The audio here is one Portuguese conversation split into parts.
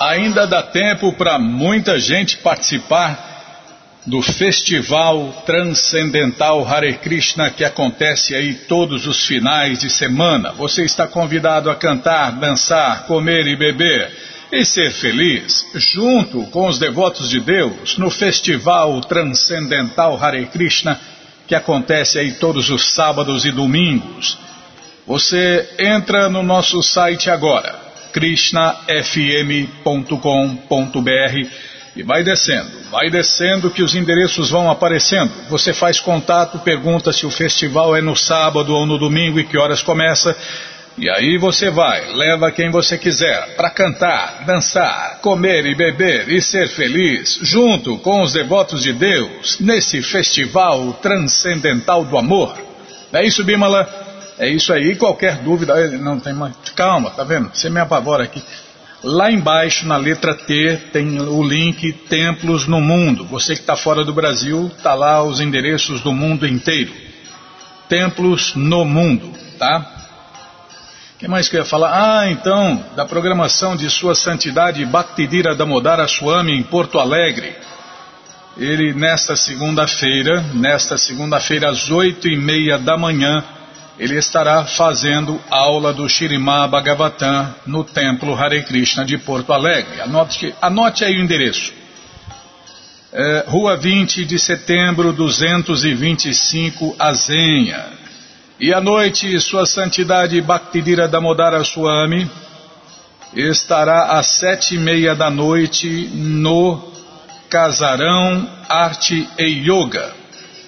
Ainda dá tempo para muita gente participar do Festival Transcendental Hare Krishna que acontece aí todos os finais de semana. Você está convidado a cantar, dançar, comer e beber e ser feliz junto com os devotos de Deus no Festival Transcendental Hare Krishna que acontece aí todos os sábados e domingos. Você entra no nosso site agora, KrishnaFM.com.br, e vai descendo que os endereços vão aparecendo. Você faz contato, pergunta se o festival é no sábado ou no domingo e que horas começa, e aí você vai, leva quem você quiser para cantar, dançar, comer e beber e ser feliz junto com os devotos de Deus nesse festival transcendental do amor. Não é isso, Bimala? É isso aí. Qualquer dúvida, não tem mais. Calma, tá vendo? Você me apavora aqui. Lá embaixo, na letra T, tem o link Templos no Mundo. Você que está fora do Brasil, tá lá os endereços do mundo inteiro. Templos no Mundo, tá? O que mais que eu ia falar? Então, da programação de Sua Santidade Bhakti Dhira Damodara Swami em Porto Alegre. Ele, nesta segunda-feira, às 8:30 da manhã, ele estará fazendo aula do Shrimad Bhagavatam no Templo Hare Krishna de Porto Alegre. Anote aí o endereço. Rua 20 de Setembro, 225, Azenha. E à noite, Sua Santidade Bhakti Dhira Damodara Swami estará às 7:30 da noite no Casarão Arte e Yoga,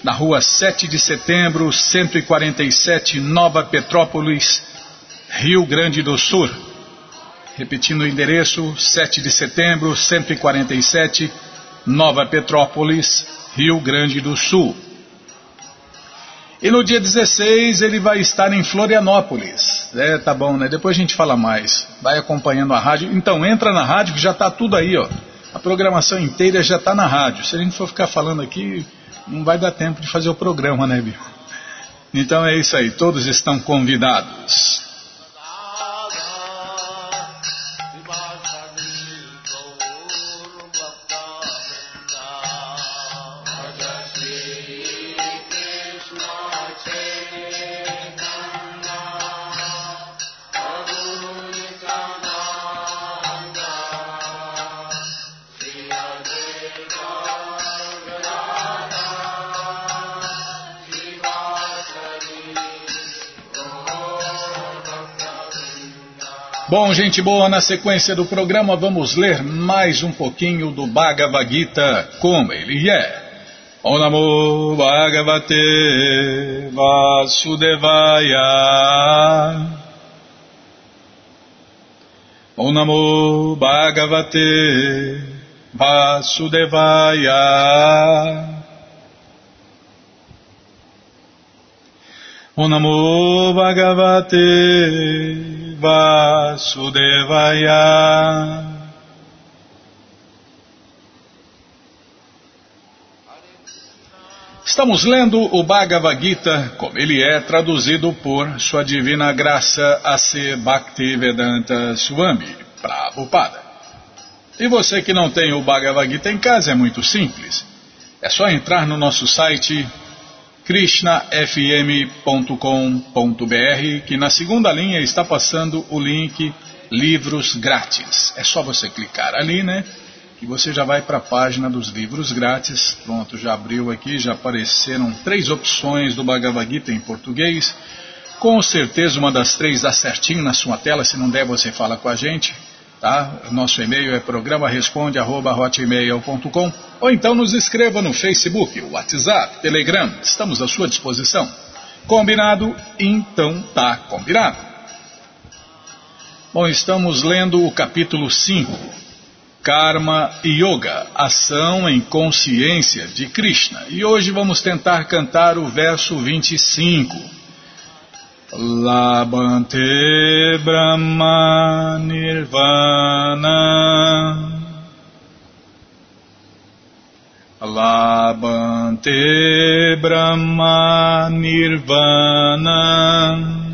na rua 7 de setembro, 147, Nova Petrópolis, Rio Grande do Sul. Repetindo o endereço, 7 de setembro, 147, Nova Petrópolis, Rio Grande do Sul. E no dia 16 ele vai estar em Florianópolis. Tá bom, né? Depois a gente fala mais. Vai acompanhando a rádio. Então, entra na rádio que já tá tudo aí, ó. A programação inteira já tá na rádio. Se a gente for ficar falando aqui, não vai dar tempo de fazer o programa, né, Bíblia? Então é isso aí, todos estão convidados. Bom, gente boa, na sequência do programa vamos ler mais um pouquinho do Bhagavad Gita como ele é. Om Namo Bhagavate Vasudevaya. Om Namo Bhagavate Vasudevaya. Om Namo Bhagavate Vasudevaya. Estamos lendo o Bhagavad Gita como ele é, traduzido por Sua Divina Graça A.C. Bhaktivedanta Swami, Prabhupada. E você que não tem o Bhagavad Gita em casa, é muito simples. É só entrar no nosso site KrishnaFM.com.br, que na segunda linha está passando o link Livros Grátis. É só você clicar ali, né? Que você já vai para a página dos livros grátis. Pronto, já abriu aqui, já apareceram 3 opções do Bhagavad Gita em português. Com certeza uma das 3 dá certinho na sua tela. Se não der, você fala com a gente, tá? Nosso e-mail é programaresponde@hotmail.com, ou então nos escreva no Facebook, WhatsApp, Telegram, estamos à sua disposição. Combinado? Então tá combinado. Bom, estamos lendo o capítulo 5, Karma Yoga, ação em consciência de Krishna, e hoje vamos tentar cantar o verso 25. Labante Brahma Nirvana. Labante Brahma Nirvana.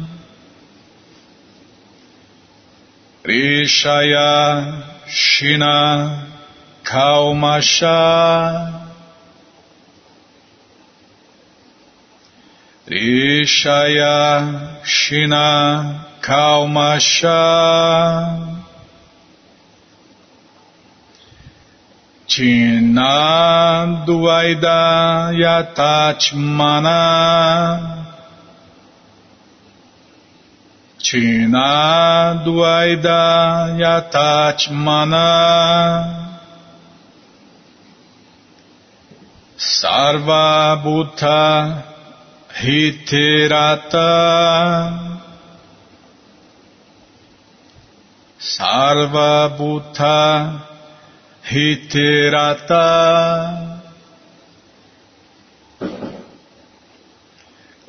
Trishaya Shina Kalmasha Trishaya Shina Kalmasha China Dvaida Yatachmana China Dvaida Yatachmana Sarva Bhuta Hitirata Sarva Bhuta Hitirata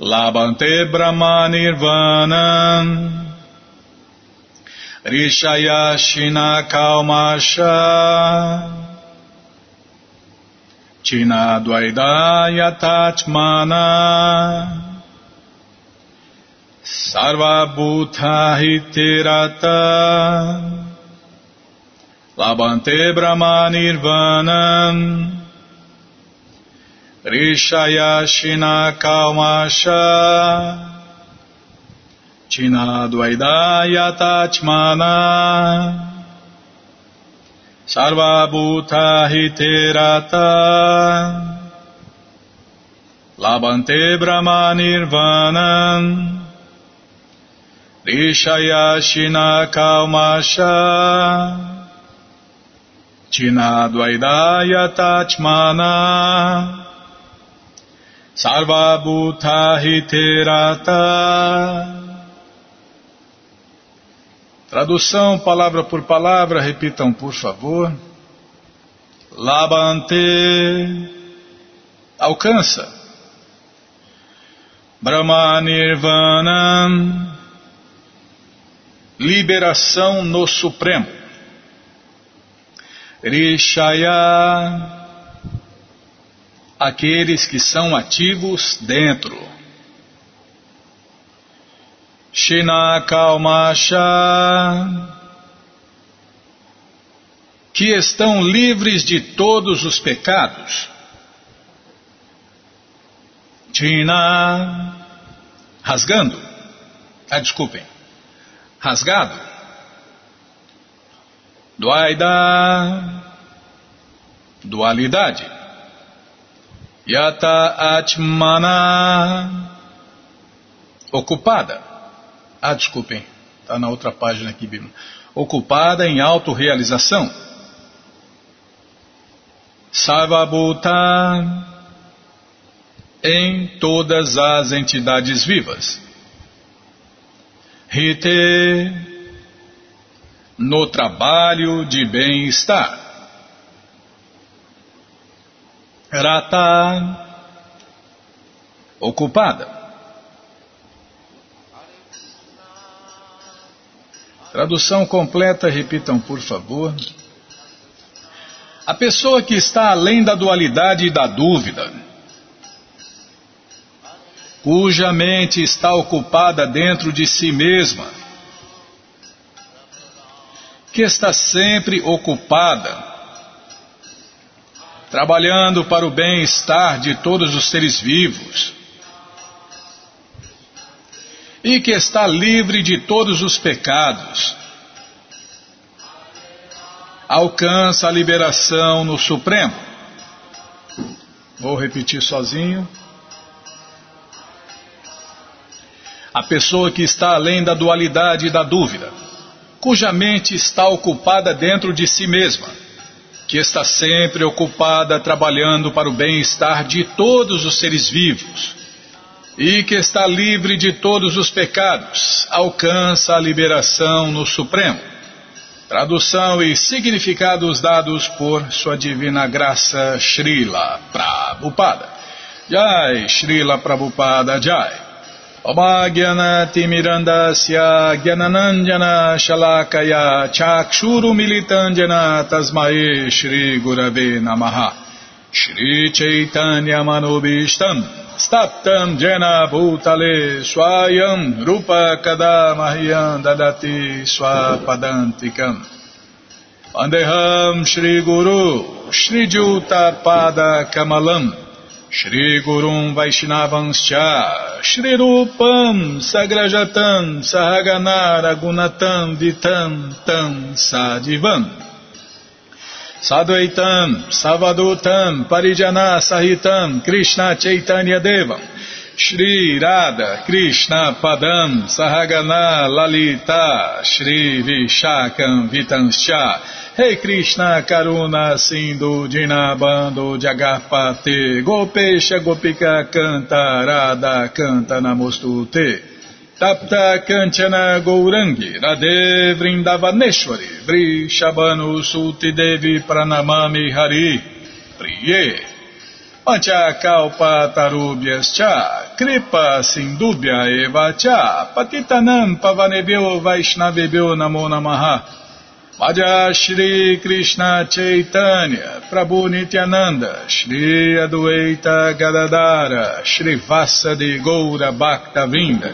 Labante Brahma Nirvanam Rishaya Shina Kalmasha China Dvaidaya Tatmana Sarva Bhuta Hitirata Labante Brahma Nirvanam Rishaya Shina Kalmasha China Dvaidaya Tatmana Sarva Bhuta Hiterata Labante Brahma Nirvanam Rishaya Shina Kalmasha China Dvaidaya Tatmana Sarva Bhuta Hiterata. Tradução, palavra por palavra, repitam por favor. Labante, alcança. Brahma Nirvanam, liberação no Supremo. Rishaya, aqueles que são ativos dentro. Shina Kalmasha, que estão livres de todos os pecados. China, rasgando. Desculpem. Rasgado. Dvaida, dualidade. Yata Atmana, ocupada. Desculpem, está na outra página aqui, Bimala. Ocupada em autorrealização. Sarvabhuta, em todas as entidades vivas. Hite, no trabalho de bem-estar. Rata, ocupada. Tradução completa, repitam por favor. A pessoa que está além da dualidade e da dúvida, cuja mente está ocupada dentro de si mesma, que está sempre ocupada, trabalhando para o bem-estar de todos os seres vivos e que está livre de todos os pecados, alcança a liberação no Supremo. Vou repetir sozinho. A pessoa que está além da dualidade e da dúvida, cuja mente está ocupada dentro de si mesma, que está sempre ocupada trabalhando para o bem-estar de todos os seres vivos e que está livre de todos os pecados, alcança a liberação no Supremo. Tradução e significados dados por sua divina graça, Srila Prabhupada. Jai, Srila Prabhupada, Jai. Omagyanati mirandasya gyananandjana shalakaya chakshuru militandjana tasmae shri gurave namaha shri chaitanya manubhishtam Staptam jena bhutale swayam rupa kada mahiyam dadati swapadantikam. Vandeham Shri Guru Shri Juta Pada Kamalam Shri Gurum Vaishnavanscha Shri Rupam Sagrajatam Sahaganara Gunatam Vitam Tam Sadivam Sadvaitam, Savadutam, Parijana Sahitam, Krishna Chaitanya Devam, Shri Radha, Krishna Padam, Sahagana Lalita, Shri Vishakam Vitanscha, Hare Krishna Karuna Sindhu Dinabando Jagapate, Gopesha Gopika Canta, Radha Canta Namostute, Tapta Kanchana Gourangi, Radhe Vrindavaneshwari, Vri Shabanu Suti Devi Pranamami Hari, Priye, Pancha Kalpa Tarubhyas Cha, Kripa Sindubhya Eva Cha, Patitanam Pavanebhyo Vaishnavebhyo Namo Namaha, Madhya Shri Krishna Chaitanya, Prabhu Nityananda, Shri Adwaita Gadadara, Shri Vasadi Goura Bhakta Vinda,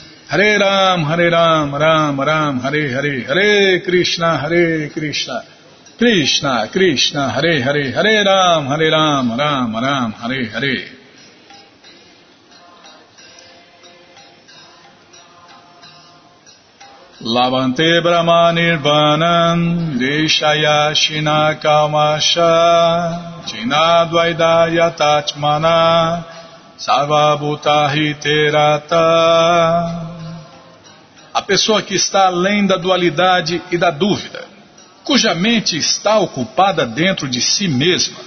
Hare Ram, Ram Ram, Hare Hare. Lavante Brahma Nirvanam, Deshaya Shina Kamasha, Chinadvaidaya Tatmana, Sarvabhutahi Terata. A pessoa que está além da dualidade e da dúvida, cuja mente está ocupada dentro de si mesma,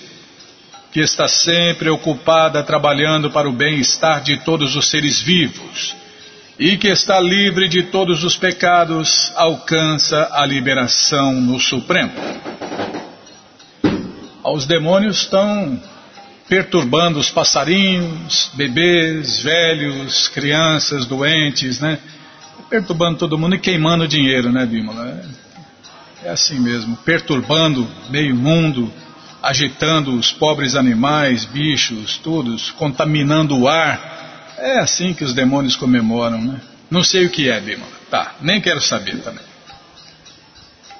que está sempre ocupada trabalhando para o bem-estar de todos os seres vivos e que está livre de todos os pecados, alcança a liberação no Supremo. Os demônios estão perturbando os passarinhos, bebês, velhos, crianças, doentes, né? Perturbando todo mundo e queimando dinheiro, né, Bimala? É assim mesmo, perturbando meio mundo, agitando os pobres animais, bichos, tudo, contaminando o ar. É assim que os demônios comemoram, né? Não sei o que é, Bimala. Tá, nem quero saber também.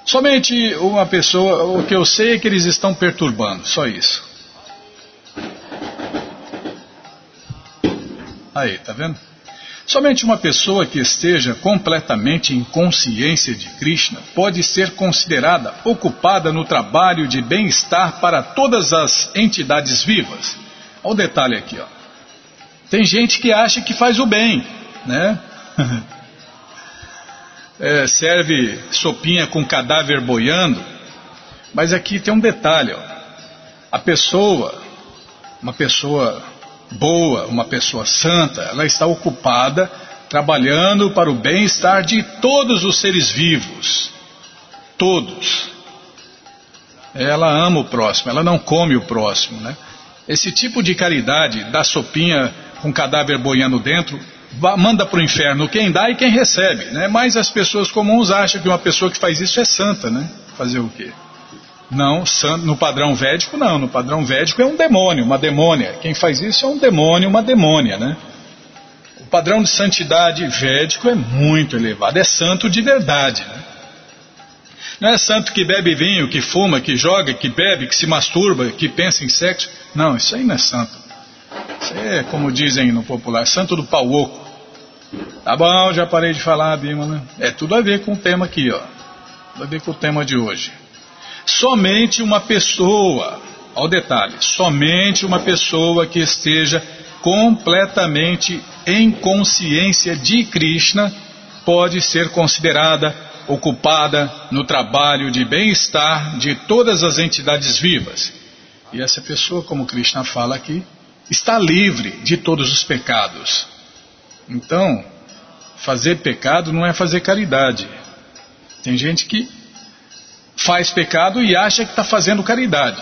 Somente uma pessoa, o que eu sei é que eles estão perturbando, só isso. Aí, tá vendo? Somente uma pessoa que esteja completamente em consciência de Krishna pode ser considerada ocupada no trabalho de bem-estar para todas as entidades vivas. Olha o detalhe aqui, ó. Tem gente que acha que faz o bem, né? Serve sopinha com cadáver boiando, mas aqui tem um detalhe, ó. Uma pessoa boa, uma pessoa santa, ela está ocupada trabalhando para o bem-estar de todos os seres vivos, todos. Ela ama o próximo, ela não come o próximo, né? Esse tipo de caridade, dá sopinha com cadáver boiando dentro, manda para o inferno quem dá e quem recebe, né? Mas as pessoas comuns acham que uma pessoa que faz isso é santa, né? Fazer o quê? Não, no padrão védico não, no padrão védico é um demônio, uma demônia. Quem faz isso é um demônio, uma demônia, né? O padrão de santidade védico é muito elevado, é santo de verdade, né? Não é santo que bebe vinho, que fuma, que joga, que bebe, que se masturba, que pensa em sexo. Não, isso aí não é santo. Isso é, como dizem no popular, santo do pau oco. Tá bom, já parei de falar, Bimala, né? É tudo a ver com o tema aqui, ó. Tudo a ver com o tema de hoje. Somente uma pessoa, olha o detalhe, somente uma pessoa que esteja completamente em consciência de Krishna pode ser considerada ocupada no trabalho de bem-estar de todas as entidades vivas. E essa pessoa, como Krishna fala aqui, está livre de todos os pecados, Então, fazer pecado não é fazer caridade. Tem gente que faz pecado e acha que está fazendo caridade.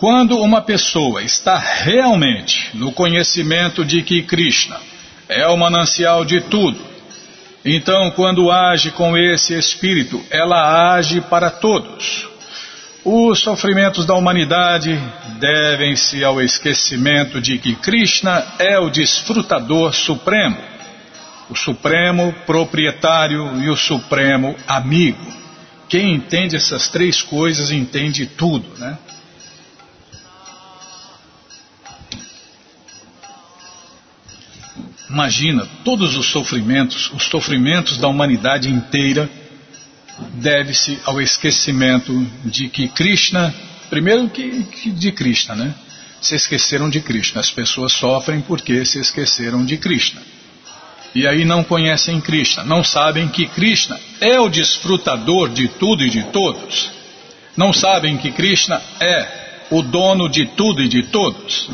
Quando uma pessoa está realmente no conhecimento de que Krishna é o manancial de tudo, então quando age com esse espírito, ela age para todos. Os sofrimentos da humanidade devem-se ao esquecimento de que Krishna é o desfrutador supremo, o supremo proprietário e o supremo amigo. Quem entende essas três coisas entende tudo, né? Imagina, todos os sofrimentos da humanidade inteira, deve-se ao esquecimento de que Krishna, primeiro que de Krishna, né? Se esqueceram de Krishna. As pessoas sofrem porque se esqueceram de Krishna. E aí não conhecem Krishna, não sabem que Krishna é o desfrutador de tudo e de todos. Não sabem que Krishna é o dono de tudo e de todos.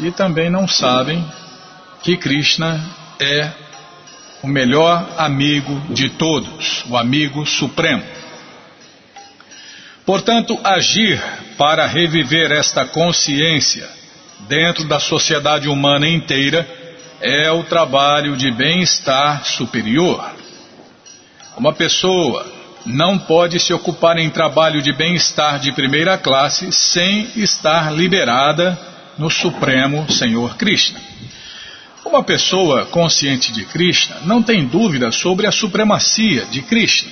E também não sabem que Krishna é o melhor amigo de todos, o amigo supremo. Portanto, agir para reviver esta consciência dentro da sociedade humana inteira é o trabalho de bem-estar superior. Uma pessoa não pode se ocupar em trabalho de bem-estar de primeira classe sem estar liberada no Supremo Senhor Krishna. Uma pessoa consciente de Krishna não tem dúvida sobre a supremacia de Krishna.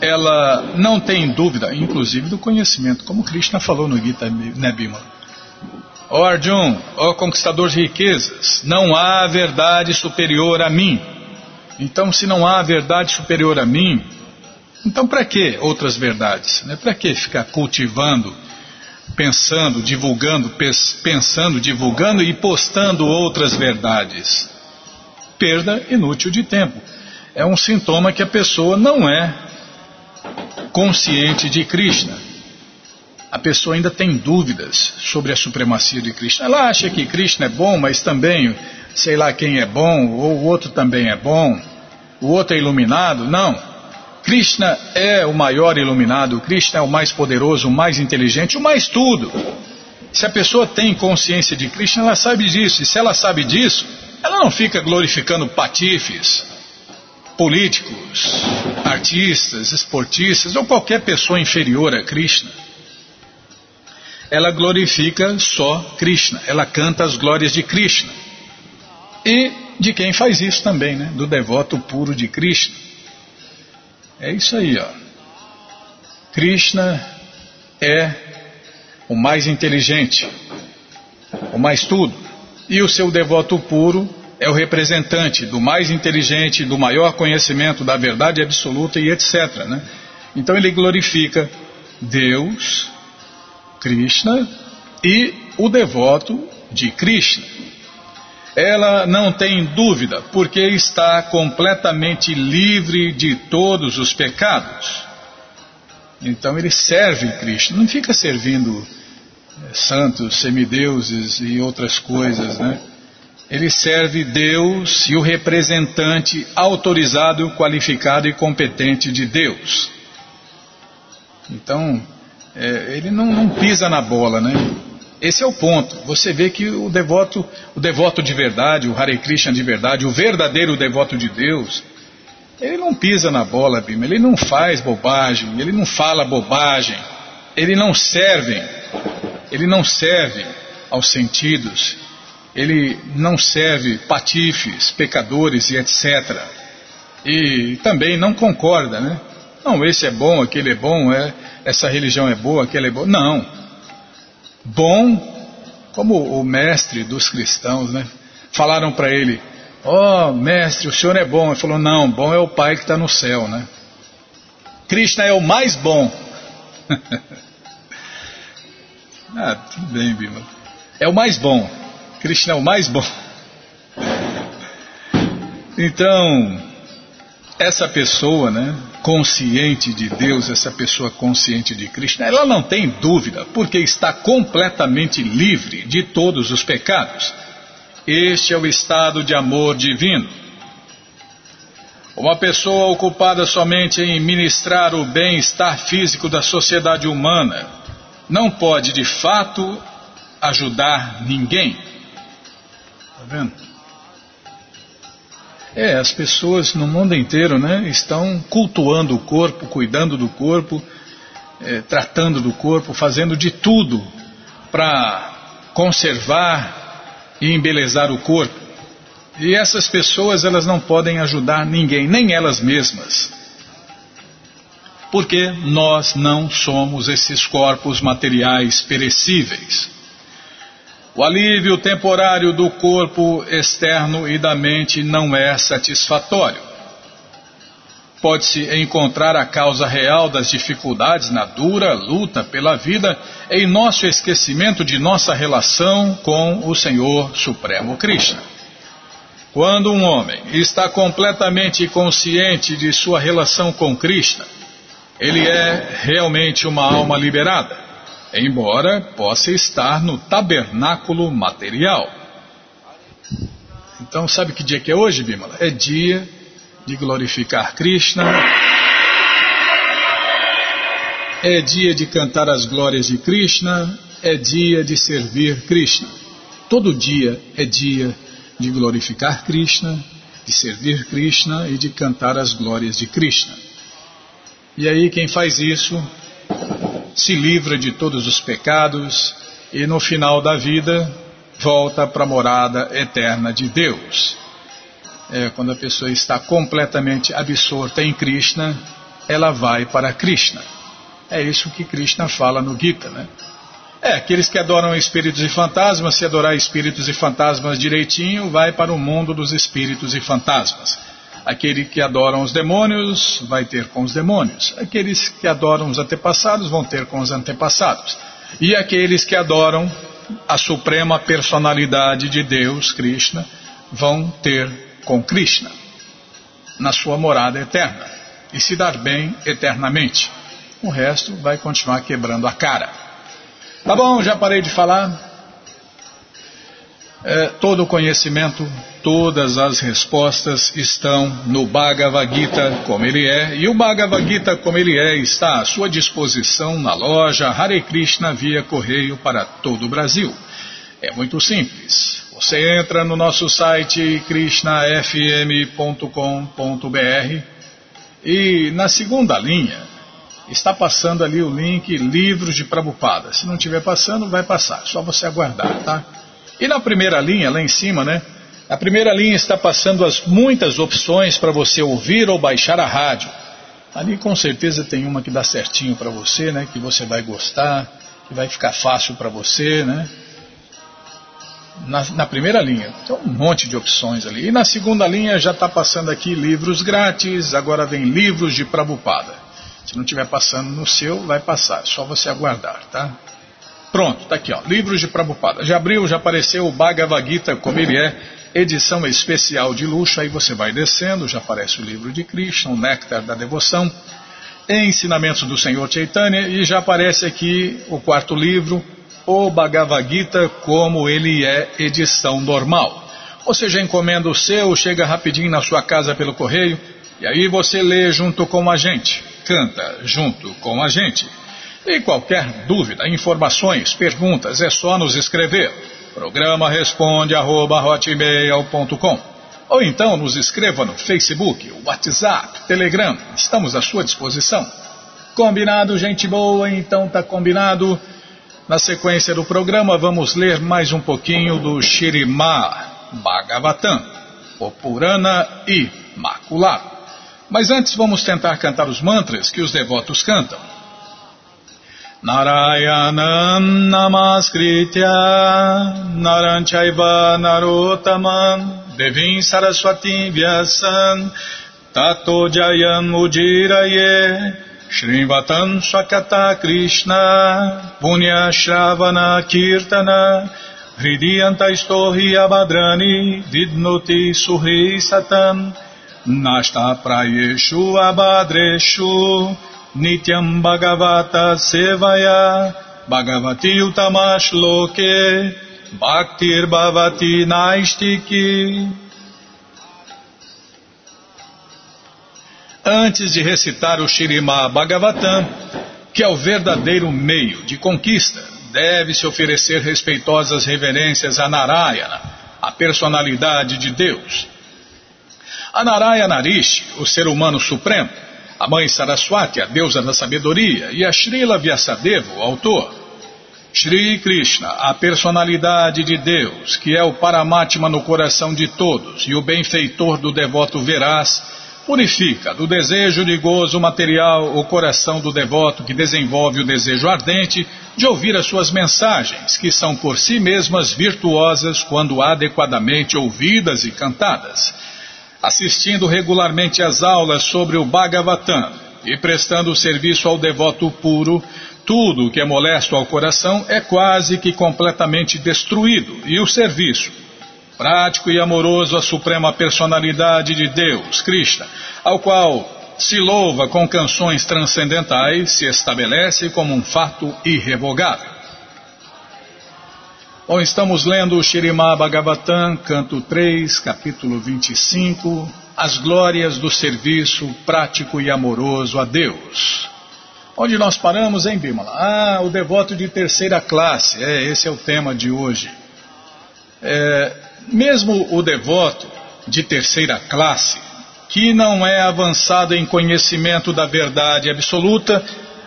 Ela não tem dúvida, inclusive, do conhecimento, como Krishna falou no Gita, né, Bimala? Ó Arjuna, ó conquistador de riquezas, não há verdade superior a mim. Então, se não há verdade superior a mim, então para que outras verdades? Né? Para que ficar cultivando, pensando, divulgando e postando outras verdades? Perda inútil de tempo. É um sintoma que a pessoa não é consciente de Krishna. A pessoa ainda tem dúvidas sobre a supremacia de Krishna. Ela acha que Krishna é bom, mas também, sei lá quem é bom, ou o outro também é bom, o outro é iluminado. Não. Krishna é o maior iluminado, Krishna é o mais poderoso, o mais inteligente, o mais tudo. Se a pessoa tem consciência de Krishna, ela sabe disso. E se ela sabe disso, ela não fica glorificando patifes, políticos, artistas, esportistas ou qualquer pessoa inferior a Krishna. Ela glorifica só Krishna, ela canta as glórias de Krishna. E de quem faz isso também, né? Do devoto puro de Krishna. É isso aí, ó. Krishna é o mais inteligente, o mais tudo. E o seu devoto puro é o representante do mais inteligente, do maior conhecimento da verdade absoluta e etc., né? Então ele glorifica Deus, Krishna e o devoto de Krishna. Ela não tem dúvida, porque está completamente livre de todos os pecados. Então ele serve Krishna, não fica servindo santos, semideuses e outras coisas, né? Ele serve Deus e o representante autorizado, qualificado e competente de Deus. Então, ele não pisa na bola, né? Esse é o ponto. Você vê que o devoto de verdade, o Hare Krishna de verdade, o verdadeiro devoto de Deus, ele não pisa na bola, Bima, ele não faz bobagem, ele não fala bobagem, ele não serve aos sentidos, ele não serve patifes, pecadores e etc. E também não concorda, né? Não, esse é bom, aquele é bom, essa religião é boa, aquela é boa. Não. Bom, como o mestre dos cristãos, né? Falaram para ele: ó, mestre, o senhor é bom. Ele falou: não, bom é o Pai que está no céu, né? Krishna é o mais bom. Ah, tudo bem, Bima. É o mais bom. Krishna é o mais bom. Então, essa pessoa, né, consciente de Deus, essa pessoa consciente de Krishna, ela não tem dúvida, porque está completamente livre de todos os pecados. Este é o estado de amor divino. Uma pessoa ocupada somente em ministrar o bem-estar físico da sociedade humana não pode, de fato, ajudar ninguém. Está vendo? É, as pessoas no mundo inteiro, né, estão cultuando o corpo, cuidando do corpo, tratando do corpo, fazendo de tudo para conservar e embelezar o corpo. E essas pessoas, elas não podem ajudar ninguém, nem elas mesmas. Porque nós não somos esses corpos materiais perecíveis. O alívio temporário do corpo externo e da mente não é satisfatório. Pode-se encontrar a causa real das dificuldades na dura luta pela vida em nosso esquecimento de nossa relação com o Senhor Supremo Krishna. Quando um homem está completamente consciente de sua relação com Krishna, ele é realmente uma alma liberada, embora possa estar no tabernáculo material. Então, sabe que dia que é hoje, Bimala? É dia de glorificar Krishna, é dia de cantar as glórias de Krishna, é dia de servir Krishna. Todo dia é dia de glorificar Krishna, de servir Krishna e de cantar as glórias de Krishna. E aí, quem faz isso se livra de todos os pecados e no final da vida volta para a morada eterna de Deus. Quando a pessoa está completamente absorta em Krishna, ela vai para Krishna. É isso que Krishna fala no Gita, né? Aqueles que adoram espíritos e fantasmas, se adorar espíritos e fantasmas direitinho, vai para o mundo dos espíritos e fantasmas. Aquele que adoram os demônios vai ter com os demônios. Aqueles que adoram os antepassados vão ter com os antepassados. E aqueles que adoram a suprema personalidade de Deus, Krishna, vão ter com Krishna na sua morada eterna e se dar bem eternamente. O resto vai continuar quebrando a cara. Tá bom, já parei de falar. Todo o conhecimento, todas as respostas estão no Bhagavad Gita como ele é, e o Bhagavad Gita como ele é está à sua disposição na loja Hare Krishna via correio para todo o Brasil. É muito simples, você entra no nosso site KrishnaFM.com.br e na segunda linha está passando ali o link Livros de Prabhupada. Se não estiver passando, vai passar, só você aguardar, tá? E na primeira linha, lá em cima, né? A primeira linha está passando as muitas opções para você ouvir ou baixar a rádio. Ali com certeza tem uma que dá certinho para você, né? Que você vai gostar, que vai ficar fácil para você, né? Na primeira linha, tem um monte de opções ali. E na segunda linha já está passando aqui livros grátis, agora vem livros de Prabhupada. Se não estiver passando no seu, vai passar, só você aguardar, tá? Pronto, está aqui, ó, Livros de Prabhupada. Já abriu, já apareceu o Bhagavad Gita como ele é, edição especial de luxo. Aí você vai descendo, já aparece o livro de Krishna, o Néctar da Devoção, Ensinamentos do Senhor Chaitanya, e já aparece aqui o quarto livro, o Bhagavad Gita como ele é, edição normal. Você já encomenda o seu, chega rapidinho na sua casa pelo correio, e aí você lê junto com a gente, canta junto com a gente. E qualquer dúvida, informações, perguntas, é só nos escrever. Programa responde@hotmail.com. Ou então nos escreva no Facebook, WhatsApp, Telegram. Estamos à sua disposição. Combinado, gente boa? Então tá combinado. Na sequência do programa vamos ler mais um pouquinho do Shrimad Bhagavatam, o Purana Imaculado. Mas antes vamos tentar cantar os mantras que os devotos cantam. Narayanam namaskritya naram chaiva narottamam devim saraswatim vyasam tato jayam udiraye shrivatam swakata krishna punya shravana kirtana hridiyantaistohi abhadrani vidnoti suhi satam Nasta prayeshu abhadreshu nityam bhagavata sevaya bhagavati utamash loke bhaktir bhavati naistiki. Antes de recitar o Shrimad Bhagavatam, que é o verdadeiro meio de conquista, deve-se oferecer respeitosas reverências a Narayana, a personalidade de Deus. A Narayana Rishi, o ser humano supremo, a mãe Saraswati, a deusa da sabedoria, e a Srila Vyasadeva, o autor. Shri Krishna, a personalidade de Deus, que é o Paramatma no coração de todos e o benfeitor do devoto veraz, purifica do desejo de gozo material o coração do devoto que desenvolve o desejo ardente de ouvir as suas mensagens, que são por si mesmas virtuosas quando adequadamente ouvidas e cantadas. Assistindo regularmente às aulas sobre o Bhagavatam e prestando serviço ao devoto puro, tudo que é molesto ao coração é quase que completamente destruído, e o serviço prático e amoroso à Suprema Personalidade de Deus, Krishna, ao qual se louva com canções transcendentais, se estabelece como um fato irrevogável. Bom, estamos lendo o Shrimad Bhagavatam, canto 3, capítulo 25, As Glórias do Serviço Prático e Amoroso a Deus. Onde nós paramos, hein, Bimala? Ah, o devoto de terceira classe, esse é o tema de hoje. Mesmo o devoto de terceira classe, que não é avançado em conhecimento da verdade absoluta,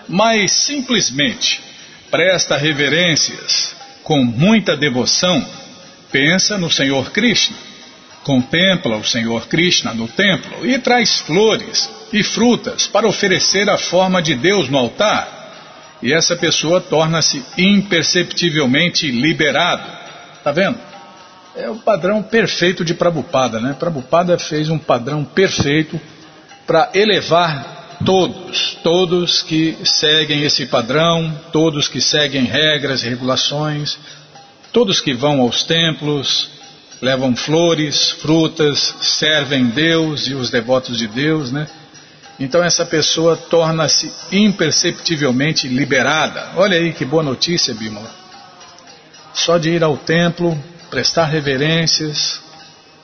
mas simplesmente presta reverências com muita devoção, pensa no Senhor Krishna, contempla o Senhor Krishna no templo e traz flores e frutas para oferecer a forma de Deus no altar. E essa pessoa torna-se imperceptivelmente liberado. Está vendo? É o padrão perfeito de Prabhupada, né? Prabhupada fez um padrão perfeito para elevar todos que seguem esse padrão, todos que seguem regras e regulações, todos que vão aos templos, levam flores, frutas, servem Deus e os devotos de Deus, né? Então essa pessoa torna-se imperceptivelmente liberada. Olha aí que boa notícia, Bimala. Só de ir ao templo, prestar reverências,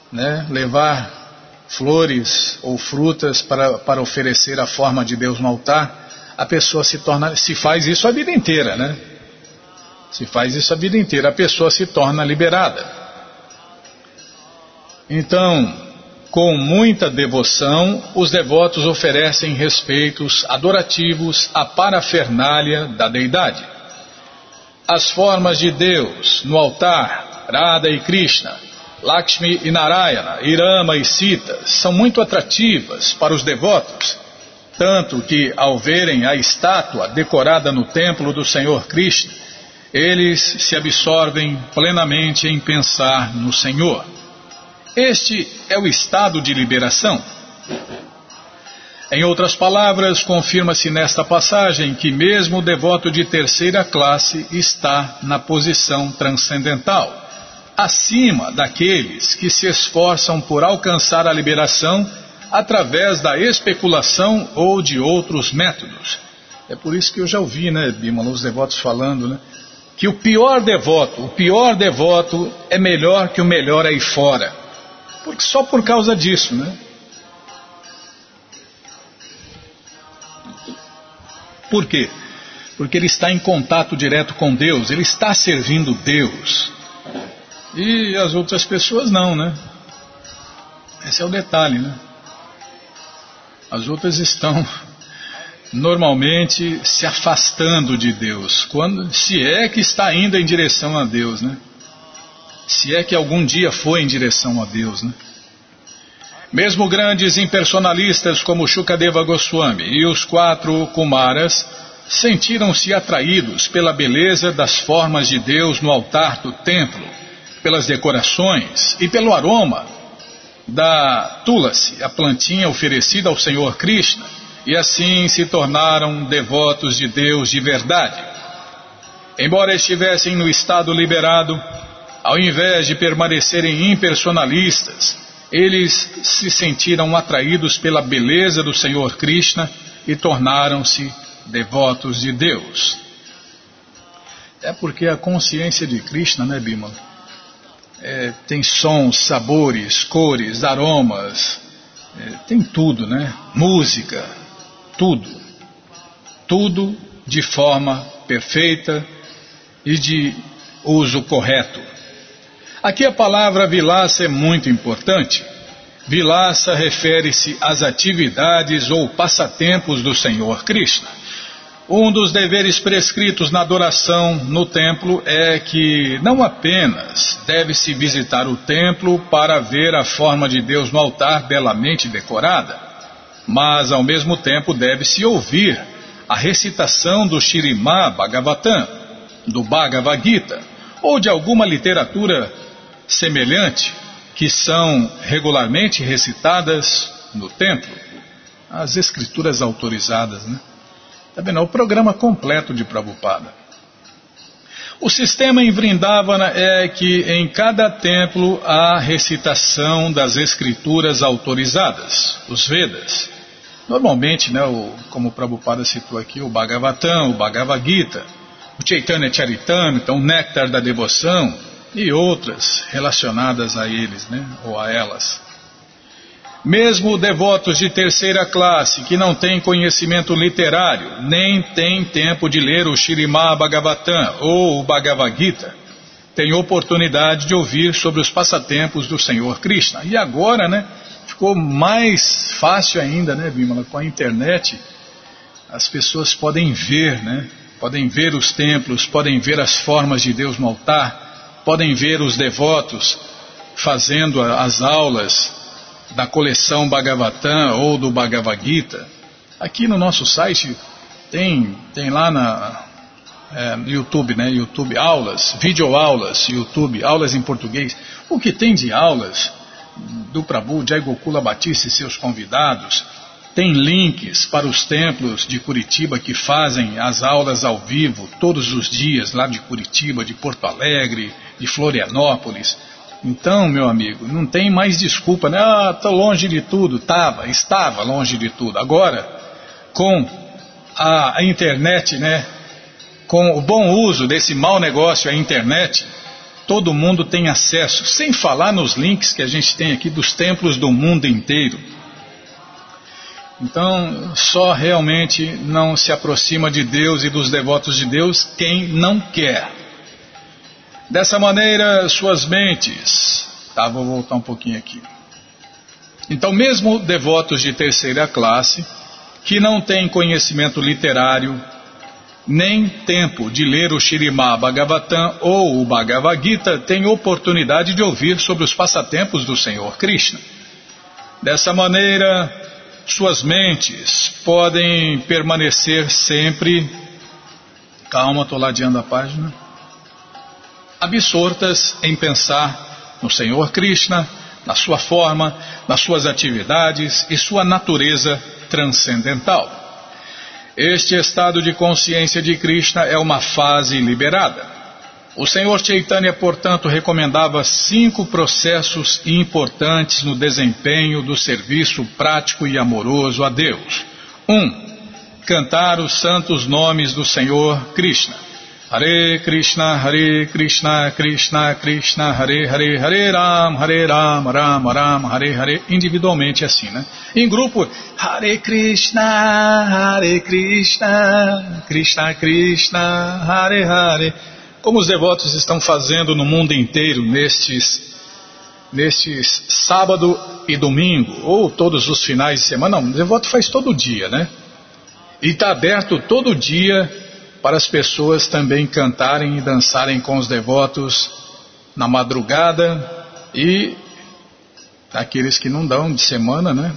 né? Levar flores ou frutas para oferecer a forma de Deus no altar, a pessoa se faz isso a vida inteira, né? Se faz isso a vida inteira, a pessoa se torna liberada. Então, com muita devoção, os devotos oferecem respeitos adorativos à parafernália da deidade. As formas de Deus no altar, Radha e Krishna, Lakshmi e Narayana, Irama e Sita, são muito atrativas para os devotos, tanto que, ao verem a estátua decorada no templo do Senhor Krishna, eles se absorvem plenamente em pensar no Senhor. Este é o estado de liberação. Em outras palavras, confirma-se nesta passagem que mesmo o devoto de terceira classe está na posição transcendental, acima daqueles que se esforçam por alcançar a liberação através da especulação ou de outros métodos. É por isso que eu já ouvi, né, Bimala, os devotos falando, né, que o pior devoto é melhor que o melhor aí fora. Porque só por causa disso, né? Por quê? Porque ele está em contato direto com Deus, ele está servindo Deus. E as outras pessoas não, né? Esse é o detalhe, né? As outras estão normalmente se afastando de Deus, quando, se é que está indo em direção a Deus, né? Se é que algum dia foi em direção a Deus, né? Mesmo grandes impersonalistas como Shukadeva Goswami e os 4 Kumaras sentiram-se atraídos pela beleza das formas de Deus no altar do templo, pelas decorações e pelo aroma da tulasi, a plantinha oferecida ao Senhor Krishna, e assim se tornaram devotos de Deus de verdade. Embora estivessem no estado liberado, ao invés de permanecerem impersonalistas, Eles se sentiram atraídos pela beleza do Senhor Krishna e tornaram-se devotos de Deus. É porque a consciência de Krishna, né, Bimala? Tem sons, sabores, cores, aromas, tem tudo, né? Música, tudo. Tudo de forma perfeita e de uso correto. Aqui a palavra vilasa é muito importante. Vilasa refere-se às atividades ou passatempos do Senhor Krishna. Um dos deveres prescritos na adoração no templo é que não apenas deve-se visitar o templo para ver a forma de Deus no altar belamente decorada, mas ao mesmo tempo deve-se ouvir a recitação do Shrimad Bhagavatam, do Bhagavad Gita, ou de alguma literatura semelhante, que são regularmente recitadas no templo. As escrituras autorizadas, né? Tá vendo? O programa completo de Prabhupada. O sistema em Vrindavana é que em cada templo há recitação das escrituras autorizadas, os Vedas. Normalmente, né, como o Prabhupada citou aqui, o Bhagavatam, o Bhagavad Gita, o Chaitanya Charitamrita, o Néctar da Devoção e outras relacionadas a eles, né, ou a elas. Mesmo devotos de terceira classe que não têm conhecimento literário, nem têm tempo de ler o Shrimad Bhagavatam ou o Bhagavad Gita, têm oportunidade de ouvir sobre os passatempos do Senhor Krishna. E agora, né, ficou mais fácil ainda, né, Bimala? Com a internet, as pessoas podem ver, né? Podem ver os templos, podem ver as formas de Deus no altar, podem ver os devotos fazendo as aulas da coleção Bhagavatam ou do Bhagavad Gita. Aqui no nosso site tem lá no YouTube, né? YouTube aulas, videoaulas, YouTube, aulas em português. O que tem de aulas do Prabhu, Jai Gokula Batista e seus convidados. Tem links para os templos de Curitiba que fazem as aulas ao vivo todos os dias lá de Curitiba, de Porto Alegre, de Florianópolis. Então, meu amigo, não tem mais desculpa, né? Estou longe de tudo, estava longe de tudo. Agora, com a internet, né? Com o bom uso desse mau negócio, a internet, todo mundo tem acesso, sem falar nos links que a gente tem aqui dos templos do mundo inteiro. Então, só realmente não se aproxima de Deus e dos devotos de Deus quem não quer. Dessa maneira, suas mentes... vou voltar um pouquinho aqui. Então, mesmo devotos de terceira classe, que não têm conhecimento literário, nem tempo de ler o Shrimad Bhagavatam ou o Bhagavad Gita, têm oportunidade de ouvir sobre os passatempos do Senhor Krishna. Dessa maneira, suas mentes podem permanecer sempre... Calma, estou ladeando a página... absortas em pensar no Senhor Krishna, na sua forma, nas suas atividades e sua natureza transcendental. Este estado de consciência de Krishna é uma fase liberada. O Senhor Chaitanya, portanto, recomendava 5 processos importantes no desempenho do serviço prático e amoroso a Deus. 1. Cantar os santos nomes do Senhor Krishna. Hare Krishna, Hare Krishna, Krishna Krishna, Hare Hare, Hare Ram, Hare Ram, Ram Ram, Hare Hare, individualmente assim, né? Em grupo, Hare Krishna, Hare Krishna, Krishna Krishna, Hare Hare. Como os devotos estão fazendo no mundo inteiro nestes sábado e domingo, ou todos os finais de semana, não, o devoto faz todo dia, né? E está aberto todo dia para as pessoas também cantarem e dançarem com os devotos na madrugada e aqueles que não dão de semana, né?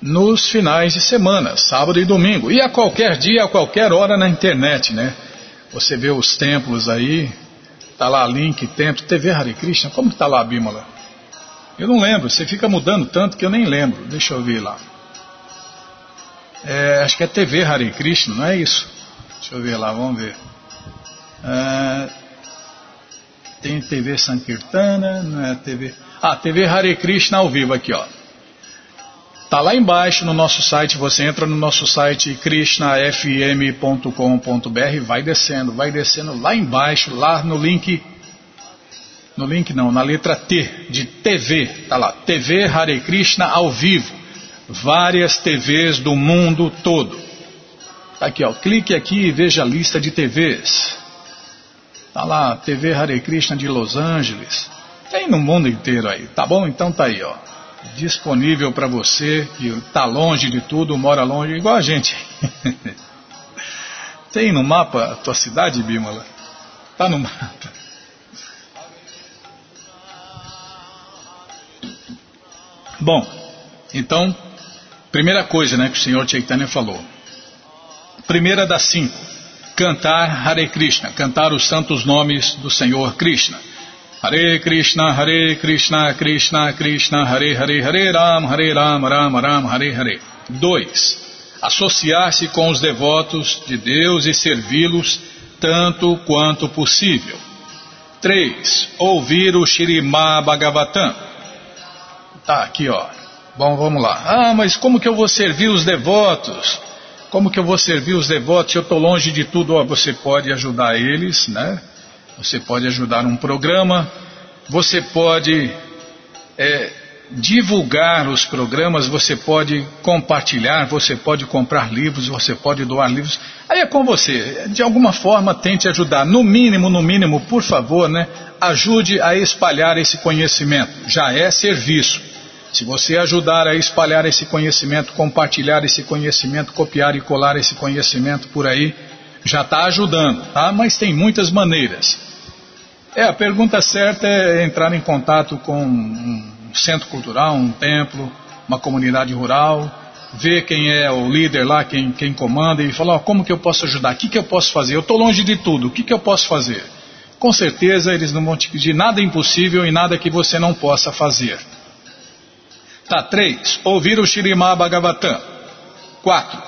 Nos finais de semana, sábado e domingo. E a qualquer dia, a qualquer hora na internet, né? Você vê os templos aí, tá lá link, templo, TV Hare Krishna, como tá lá, Bimala? Eu não lembro, você fica mudando tanto que eu nem lembro, deixa eu ver lá. Acho que é TV Hare Krishna, não é isso? Deixa eu ver lá, vamos ver. Tem TV Sankirtana, não é TV... Ah, TV Hare Krishna ao vivo aqui, ó. Tá lá embaixo no nosso site, você entra no nosso site KrishnaFM.com.br, vai descendo lá embaixo, lá no link... No link não, na letra T, de TV, tá lá, TV Hare Krishna ao vivo. Várias TVs do mundo todo. Tá aqui, ó, clique aqui e veja a lista de TVs. Tá lá, TV Hare Krishna de Los Angeles. Tem no mundo inteiro aí, tá bom? Então tá aí, ó. Disponível para você que tá longe de tudo, mora longe, igual a gente. Tem no mapa a tua cidade, Bimala? Tá no mapa. Bom, então, primeira coisa, né, que o Senhor Chaitanya falou. Primeira das 5, cantar Hare Krishna, cantar os santos nomes do Senhor Krishna. Hare Krishna, Hare Krishna, Krishna Krishna, Hare Hare, Hare Rama, Hare Rama, Rama Rama, Hare Hare. 2. Associar-se com os devotos de Deus e servi-los tanto quanto possível. 3. Ouvir o Shrimad Bhagavatam. Tá, aqui, ó. Bom, vamos lá. Ah, mas como que eu vou servir os devotos? Como que eu vou servir os devotos se eu estou longe de tudo? Ó, você pode ajudar eles, né? Você pode ajudar um programa, você pode divulgar os programas, você pode compartilhar, você pode comprar livros, você pode doar livros. Aí é com você. De alguma forma tente ajudar. No mínimo, por favor, né? Ajude a espalhar esse conhecimento. Já é serviço. Se você ajudar a espalhar esse conhecimento, compartilhar esse conhecimento, copiar e colar esse conhecimento por aí, já está ajudando, tá? Mas tem muitas maneiras. A pergunta certa é entrar em contato com um centro cultural, um templo, uma comunidade rural, ver quem é o líder lá, quem comanda e falar, ó, como que eu posso ajudar? O que eu posso fazer? Eu estou longe de tudo, o que eu posso fazer? Com certeza eles não vão te pedir nada impossível e nada que você não possa fazer. Tá, 3. Ouvir o Shrimad Bhagavatam. 4.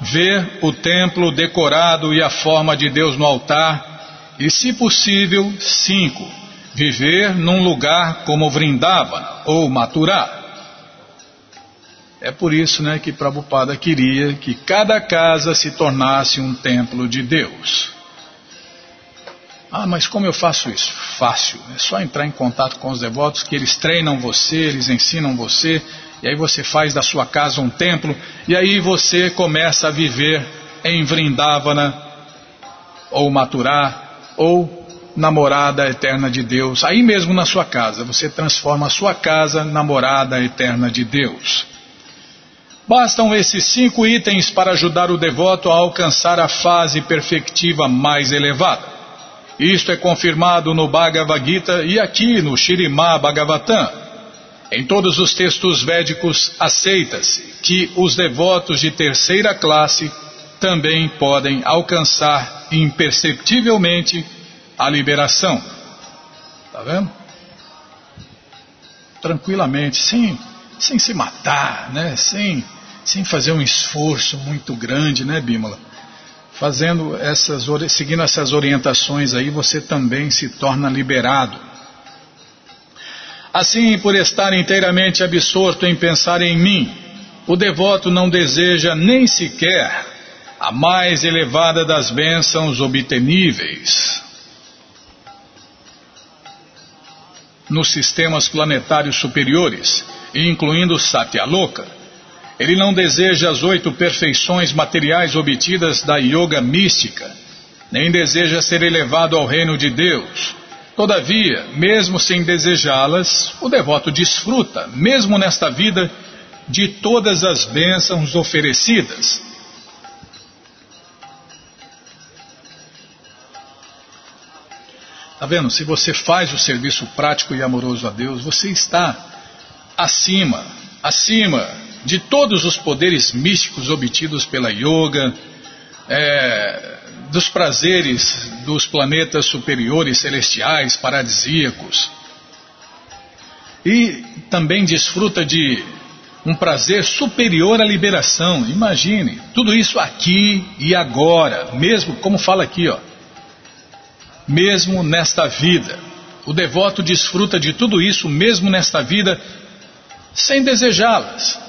Ver o templo decorado e a forma de Deus no altar. E, se possível, 5. Viver num lugar como Vrindavana ou Maturá. É por isso, né, que Prabhupada queria que cada casa se tornasse um templo de Deus. Ah, mas como eu faço isso? Fácil. É só entrar em contato com os devotos, que eles treinam você, eles ensinam você. E aí você faz da sua casa um templo, e aí você começa a viver em Vrindavana, ou Maturá, ou na morada eterna de Deus. Aí mesmo na sua casa, você transforma a sua casa na morada eterna de Deus. Bastam esses 5 itens para ajudar o devoto a alcançar a fase perfectiva mais elevada. Isto é confirmado no Bhagavad Gita e aqui no Shrimad Bhagavatam. Em todos os textos védicos aceita-se que os devotos de terceira classe também podem alcançar imperceptivelmente a liberação. Tá vendo? Tranquilamente, sem se matar, né? Sem fazer um esforço muito grande, né, Bimala? Seguindo essas orientações aí, você também se torna liberado. Assim, por estar inteiramente absorto em pensar em mim, o devoto não deseja nem sequer a mais elevada das bênçãos obteníveis. Nos sistemas planetários superiores, incluindo Satya Loka, ele não deseja as 8 perfeições materiais obtidas da yoga mística, nem deseja ser elevado ao reino de Deus. Todavia, mesmo sem desejá-las, o devoto desfruta, mesmo nesta vida, de todas as bênçãos oferecidas. Está vendo? Se você faz o serviço prático e amoroso a Deus, você está acima de todos os poderes místicos obtidos pela yoga, dos prazeres dos planetas superiores, celestiais, paradisíacos. E também desfruta de um prazer superior à liberação. Imagine, tudo isso aqui e agora, mesmo, como fala aqui, ó, mesmo nesta vida. O devoto desfruta de tudo isso mesmo nesta vida, sem desejá-las.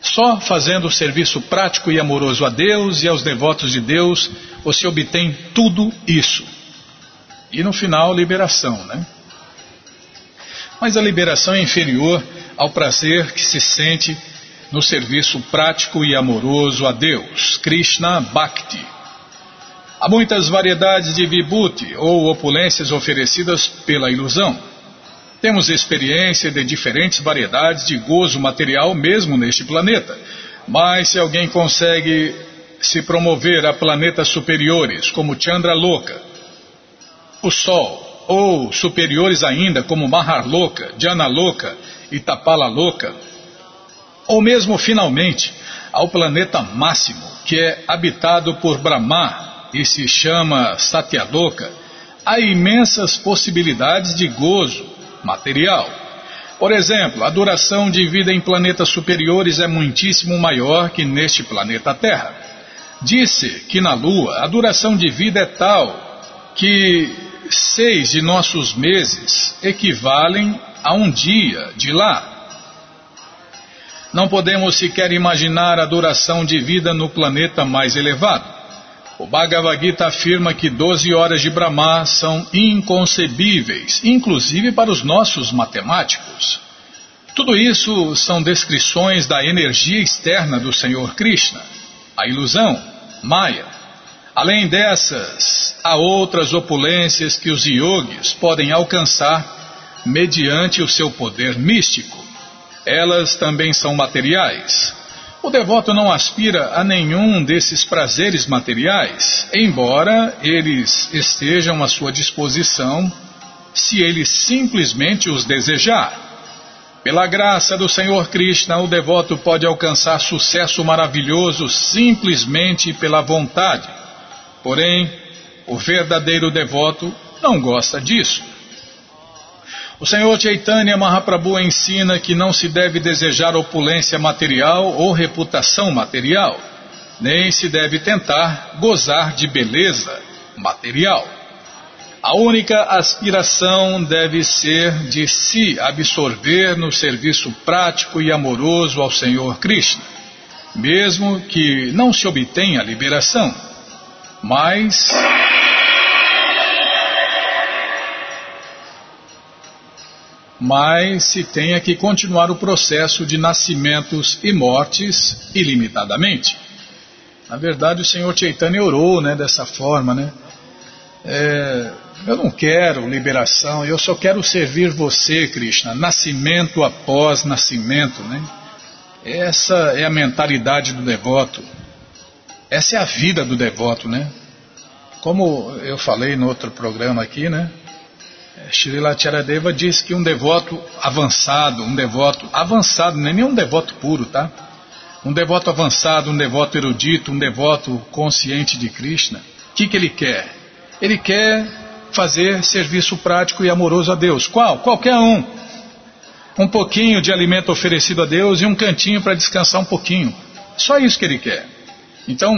Só fazendo o serviço prático e amoroso a Deus e aos devotos de Deus, você obtém tudo isso. E no final, liberação, né? Mas a liberação é inferior ao prazer que se sente no serviço prático e amoroso a Deus, Krishna Bhakti. Há muitas variedades de vibhuti ou opulências oferecidas pela ilusão. Temos experiência de diferentes variedades de gozo material mesmo neste planeta. Mas se alguém consegue se promover a planetas superiores, como Chandra Loka, o Sol, ou superiores ainda como Mahar Loka, Jana Loka e Tapala Loka, ou mesmo finalmente ao planeta máximo, que é habitado por Brahma e se chama Satyaloka, há imensas possibilidades de gozo material. Por exemplo, a duração de vida em planetas superiores é muitíssimo maior que neste planeta Terra. Diz-se que na Lua a duração de vida é tal que 6 de nossos meses equivalem a um dia de lá. Não podemos sequer imaginar a duração de vida no planeta mais elevado. O Bhagavad Gita afirma que 12 horas de Brahma são inconcebíveis, inclusive para os nossos matemáticos. Tudo isso são descrições da energia externa do Senhor Krishna, a ilusão, Maya. Além dessas, há outras opulências que os yogis podem alcançar mediante o seu poder místico. Elas também são materiais. O devoto não aspira a nenhum desses prazeres materiais, embora eles estejam à sua disposição se ele simplesmente os desejar. Pela graça do Senhor Krishna, o devoto pode alcançar sucesso maravilhoso simplesmente pela vontade. Porém, o verdadeiro devoto não gosta disso. O Senhor Chaitanya Mahaprabhu ensina que não se deve desejar opulência material ou reputação material, nem se deve tentar gozar de beleza material. A única aspiração deve ser de se absorver no serviço prático e amoroso ao Senhor Krishna, mesmo que não se obtenha liberação. Mas se tenha que continuar o processo de nascimentos e mortes ilimitadamente. Na verdade, o Senhor Chaitanya orou, né, dessa forma, né? Eu não quero liberação, eu só quero servir você, Krishna, nascimento após nascimento, né? Essa é a mentalidade do devoto. Essa é a vida do devoto, né? Como eu falei no outro programa aqui, né? Srila Charadeva disse que um devoto avançado, não é nem um devoto puro, tá? Um devoto avançado, um devoto erudito, um devoto consciente de Krishna, o que ele quer? Ele quer fazer serviço prático e amoroso a Deus. Qualquer um. Um pouquinho de alimento oferecido a Deus e um cantinho para descansar um pouquinho. Só isso que ele quer. Então,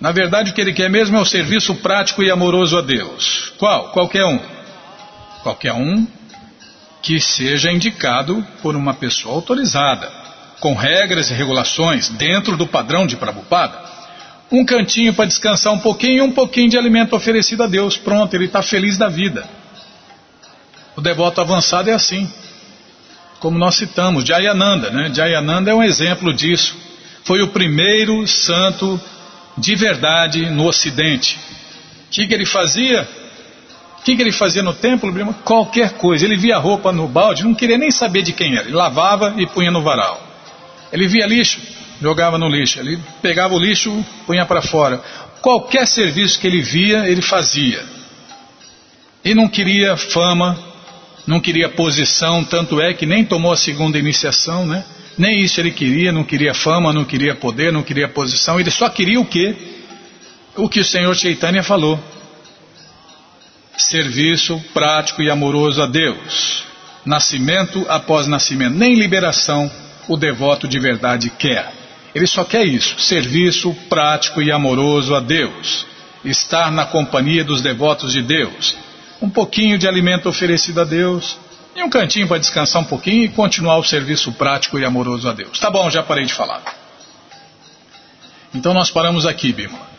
na verdade, o que ele quer mesmo é o serviço prático e amoroso a Deus. Qualquer um. Qualquer um que seja indicado por uma pessoa autorizada, com regras e regulações dentro do padrão de Prabhupada. Um cantinho para descansar um pouquinho e um pouquinho de alimento oferecido a Deus. Pronto, ele está feliz da vida. O devoto avançado é assim. Como nós citamos, Jayananda, né? Jayananda é um exemplo disso. Foi o primeiro santo de verdade no Ocidente. O que ele fazia? O que ele fazia no templo? Qualquer coisa. Ele via roupa no balde, não queria nem saber de quem era. Ele lavava e punha no varal. Ele via lixo, jogava no lixo. Ele pegava o lixo, punha para fora. Qualquer serviço que ele via, ele fazia. E não queria fama, não queria posição, tanto é que nem tomou a segunda iniciação, né? Nem isso ele queria, não queria fama, não queria poder, não queria posição. Ele só queria o quê? O que o Senhor Chaitanya falou. Serviço prático e amoroso a Deus. Nascimento após nascimento. Nem liberação o devoto de verdade quer. Ele só quer isso. Serviço prático e amoroso a Deus. Estar na companhia dos devotos de Deus. um pouquinho de alimento oferecido a Deus, e um cantinho para descansar um pouquinho e continuar o serviço prático e amoroso a Deus. Tá bom, já parei de falar. Então nós paramos aqui, Bimala.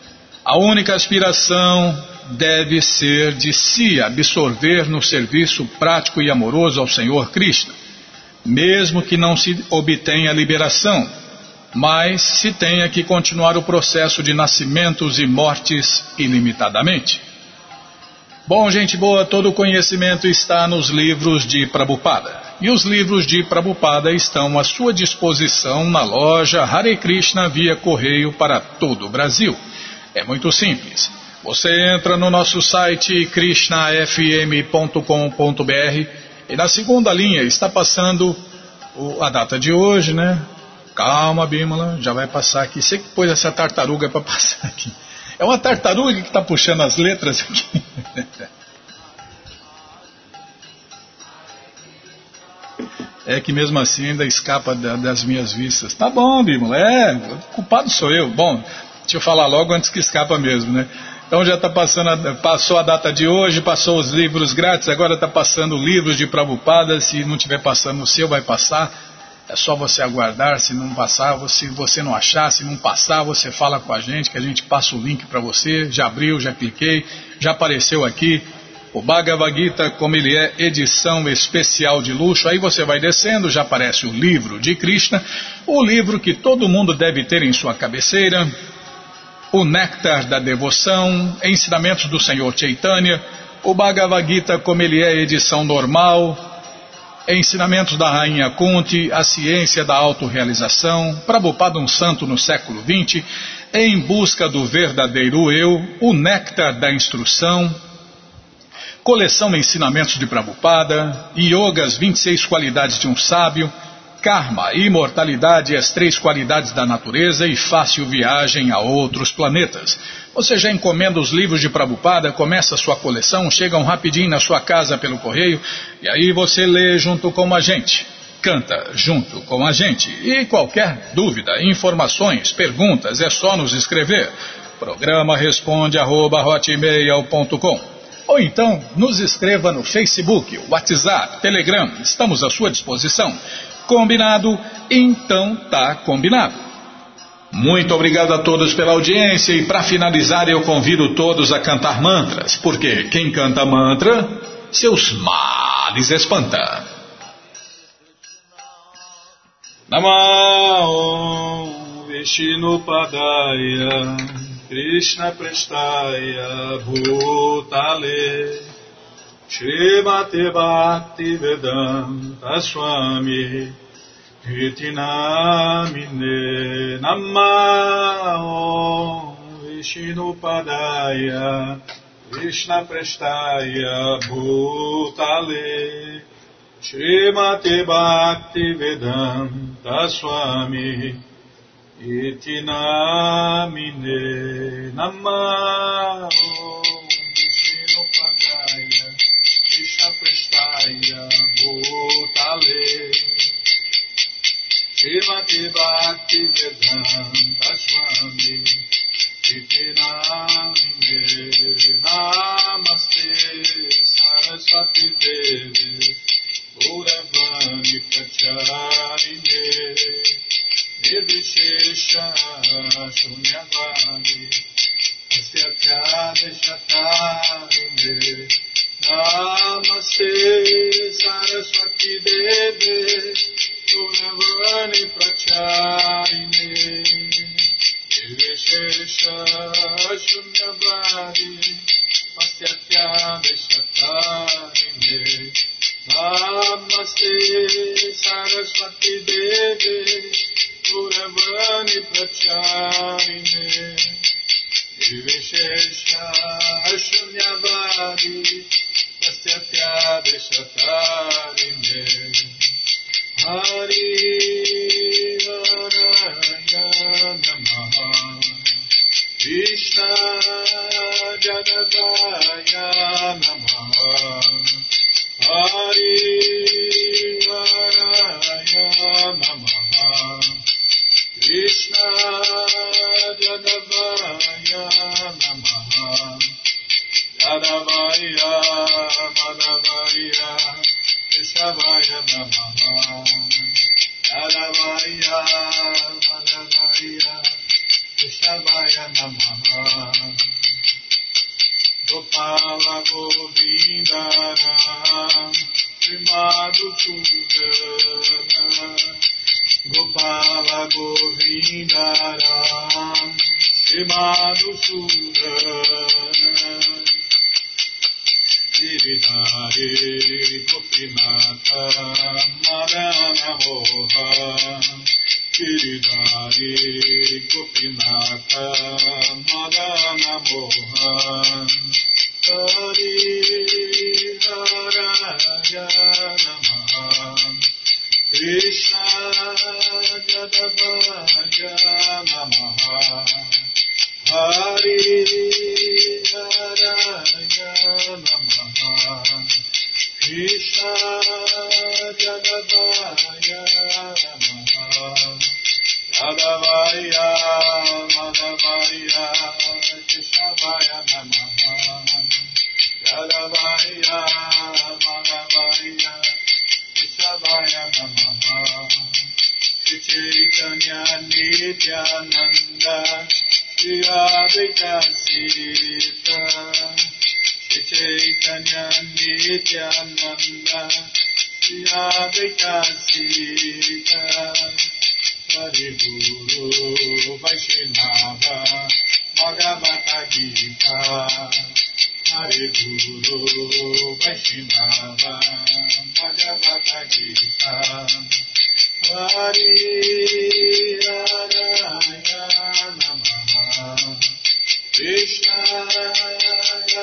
A única aspiração deve ser de se absorver no serviço prático e amoroso ao Senhor Krishna, mesmo que não se obtenha liberação, mas se tenha que continuar o processo de nascimentos e mortes ilimitadamente. Bom, gente boa, todo o conhecimento está nos livros de Prabhupada. E os livros de Prabhupada estão à sua disposição na loja Hare Krishna via correio para todo o Brasil. É muito simples. Você entra no nosso site KrishnaFM.com.br e na segunda linha está passando a data de hoje, né? Calma, Bimala, já vai passar aqui. Você que pôs essa tartaruga para passar aqui. É uma tartaruga que está puxando as letras aqui. É que mesmo assim ainda escapa das minhas vistas. Tá bom, Bimala, o culpado sou eu. Bom, deixa eu falar logo antes que escapa mesmo, né? Então já está passando, passou a data de hoje, passou os livros grátis, agora está passando livros de Prabhupada. Se não estiver passando o seu, vai passar. É só você aguardar. Se não passar, se você não achar, se não passar, você fala com a gente, que a gente passa o link para você. Já abriu, já cliquei, já apareceu aqui o Bhagavad Gita, como ele é, edição especial de luxo. Aí você vai descendo, já aparece o livro de Krishna, o livro que todo mundo deve ter em sua cabeceira, o Néctar da Devoção, ensinamentos do Senhor Chaitanya, o Bhagavad Gita, como ele é, edição normal, ensinamentos da Rainha Kunti, a ciência da autorrealização, Prabhupada um santo no século XX, em busca do verdadeiro eu, o néctar da instrução, coleção de ensinamentos de Prabhupada, yogas, 26 qualidades de um sábio, karma, imortalidade, as 3 qualidades da natureza e fácil viagem a outros planetas. Você já encomenda os livros de Prabhupada, começa a sua coleção, chegam rapidinho na sua casa pelo correio, e aí você lê junto com a gente, canta junto com a gente. E qualquer dúvida, informações, perguntas, é só nos escrever. Programa responde@hotmail.com. Ou então, nos escreva no Facebook, WhatsApp, Telegram, estamos à sua disposição. Combinado? Então tá combinado. Muito obrigado a todos pela audiência e para finalizar eu convido todos a cantar mantras, porque quem canta mantra, seus males espanta. Namah Vishnu Padaya Krishna Prestaya Bhutale Shrimad Bhaktivedanta Swami Iti Namine Namah Vishnupadaya Krishna Prestaya Bhutale Shrimad Bhaktivedanta Swami Iti Namine Namah Shrimati Bhaktivedanta Swami Iti Namine Namaste Saraswati Devi Gauravani Pracharine Nirvishesha Shunyavani Astyathyade Shatarine Namaste Saraswati Devi Guravani Pracharine Nirvishesha Shunyavari Pastyathyadeshatarine Namaste Saraswati Devi Guravani Pracharine Nirvishesha Shunyavari Pastyathyadeshatarine Hari Narayana Namaha Krishna Jagadaya Namaha Hari Narayana Namaha Krishna Jagadaya Namaha Jagadaya Keshavaya Namaha Gopala Govindaram Shrimadu Sundara Gopala Govindaram Shrimadu Sundara Giridhari Gopinata Narayana Moha Giridhari Gopinata Madana Mohan Hari Haraya Namaha Krishna Jadavaya Namaha Hari Haraya Namaha Krishna Jadavaya Namaha Madhavaya, Madhavaya, Keshavaya Namaha. Madhavaya, Madhavaya, Keshavaya Namaha. Shri Chaitanya Nityananda, Shri Advaita Sita. Shri Chaitanya Nityananda, Shri Advaita Sita. Hare Guru Vaishnava Bhagavata Gita Hare Guru Vaishnava Bhagavata Gita Hari Narayana Namaha Krishna Jadavaya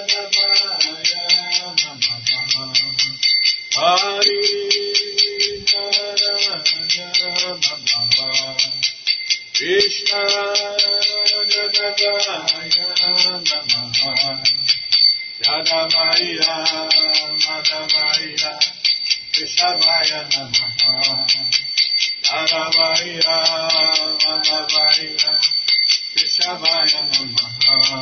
Namaha Hari Krishna Jadavaya Namaha Jadavaya Madhavaya Keshavaya Namaha Jadavaya Madhavaya Keshavaya Namaha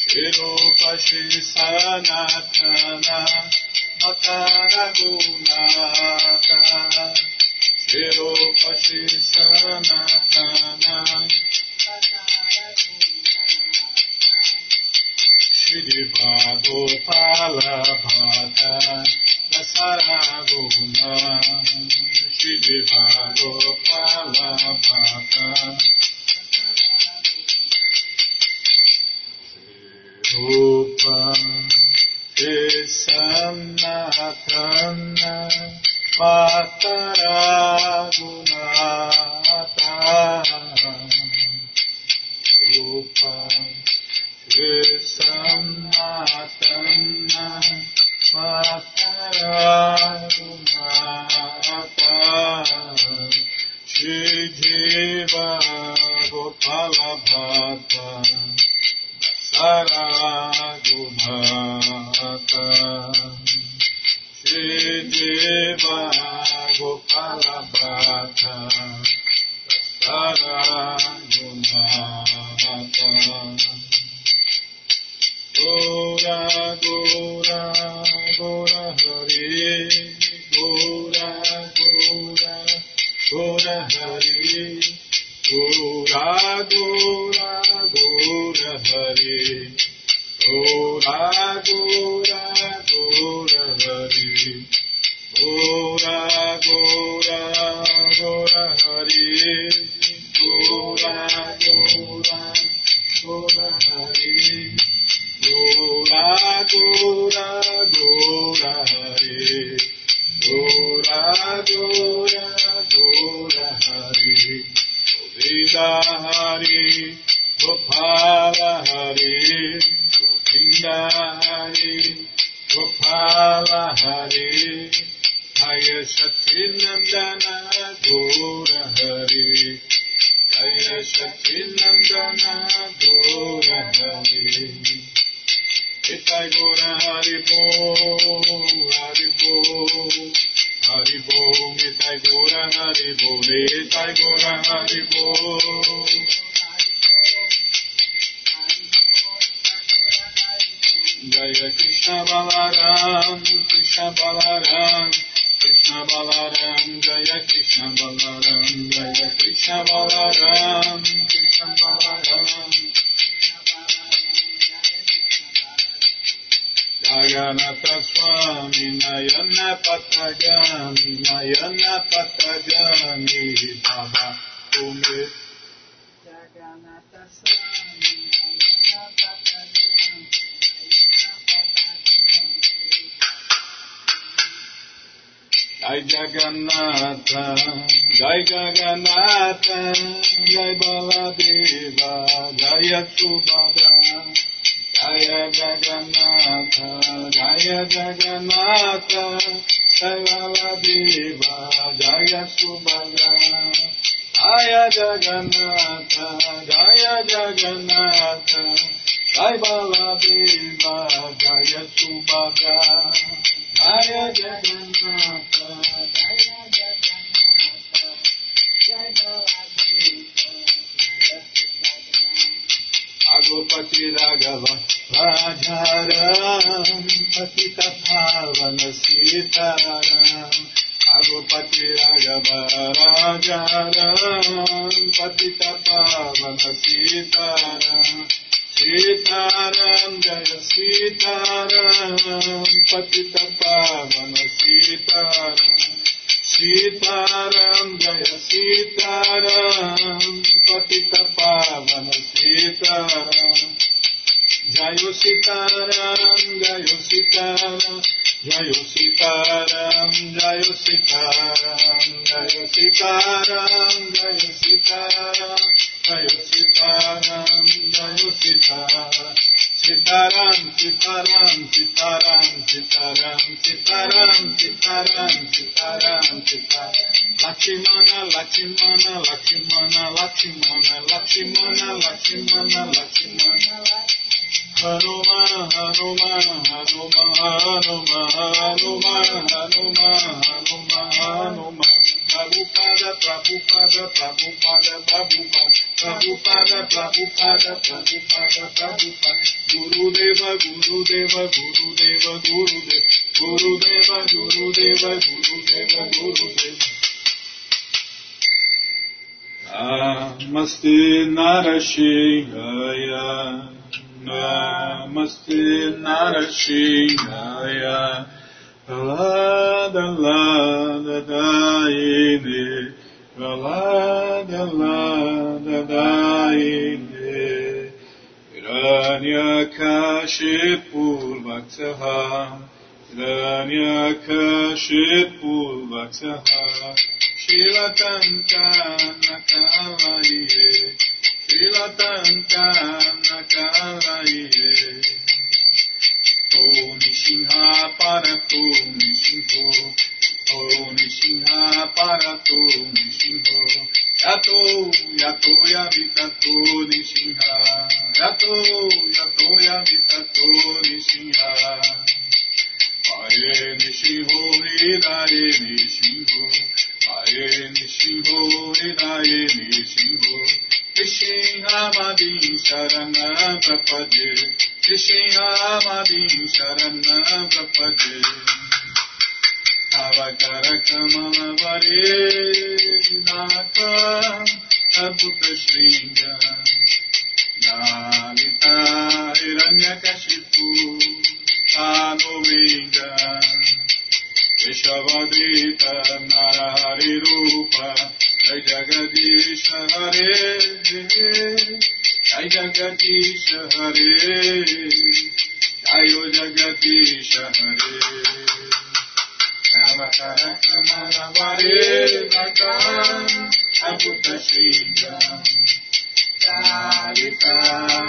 Shri Rupa Shri Sanatana Matara Gunata Shri Rupa Shri Sanatana Shri Diva Gopala Bhata Dasara Guna Shri Diva Gopala Bhata Shri Rupa Shri Sanatana Matara Gunata Rupa Krisamatana Matara Gunata Shri Jiva Gopala Bhata Dasara Gunata Shri Deva Gopala Bhata Dasara Gunata Gora Gora Gora Hare Gora Gora Gora Hare Gora Gora Gora Hare Gora Gora Gora Hari Gora Gora Gora Hari Gora Gora Gora Hari Gora Gora Gora Hari Gora Gora Gora Hari Govinda Hari Gopala Hari Hari, Gopala Hari, Jaya Satchinandana Gora Hari, Jaya Satchinandana Gora Hari, Itai Gora Haribo, Itai Gora Haribo, Itai Gora Haribo. Jaya Krishna Balaram, Krishna Balaram, Krishna Balaram, Jaya Krishna Balaram, Jaya Krishna Balaram, Patagami, Mayana Patagami, Baba Kume. Jaganata Swami, Mayana Patagami, Mayana Patagami. Jai Jaganata, Jai Baladeva, Jai Subhadra. Jaya Jagannatha, Jaya Jagannatha, Sayaladeva, Jaya Subhadra. Jaya Jagannatha, Jaya Jagannatha, Sayaladeva, Jaya Subhadra. Jaya Jagannatha, Jaya Jagannatha, Sayaladeva. Agopati Raghava Radharam Patita Bhavana Sitaram Agopati Raghava Radharam Patita Bhavana Sitaram Sitaram Jaya Sitaram Patita Bhavana Sitaram Sitaram Jaya Sitaram Patita Pavana Sitaram Jayo Sitaram Jayo Sitaram Jayo Sitaram Jayo Sitaram Jayo Sitaram Jayo Sitaram Jayo Sitaram Jayo Sitaram Sitaram Sitaram Sitaram Sitaram Sitaram Sitaram Sitaram Sitaram Lakshmana Lakshmana Lakshmana Lakshmana Lakshmana Lakshmana Lakshmana Haroma Haroma Haroma Haroma Haroma Haroma Haroma Haroma Prabhupada Prabhupada Prabhupada Prabhupada Prabhupada Prabhupada Prabhupada Prabhupada Gurudeva, Gurudeva, Gurudeva, Gurudeva, Gurudeva, Gurudeva, Gurudeva, Gurudeva. Namaste Narasimhaya, Namaste Narasimhaya, Lada Lada Daine, Lada Lada Daine. Hiranyakashipu Vaksaha, Hiranyakashipu Vaksaha, Shilatanta Nakalaye, O Nishinha Parato Nishinho, O Nishinha Parato Nishinho, Yato, Yato Yavitato Nishinha. Yato, yato, yamitato, nishinha. Ae nishinho, hidae nishinho. Ae nishinho, hidae nishinho. Nishinha madin sarana prapade. Nishinha madin sarana prapade. Avakarakama vare naka abhuta shringa. Nalita Hiranyakashipu Anuvinga Keshavadrita Narahari Rupa Jai Jagadisha Hare Jai Jagadisha Hare Jayo Jagadisha Hare Navakarakamaravare Vakam Aputashinga Sarita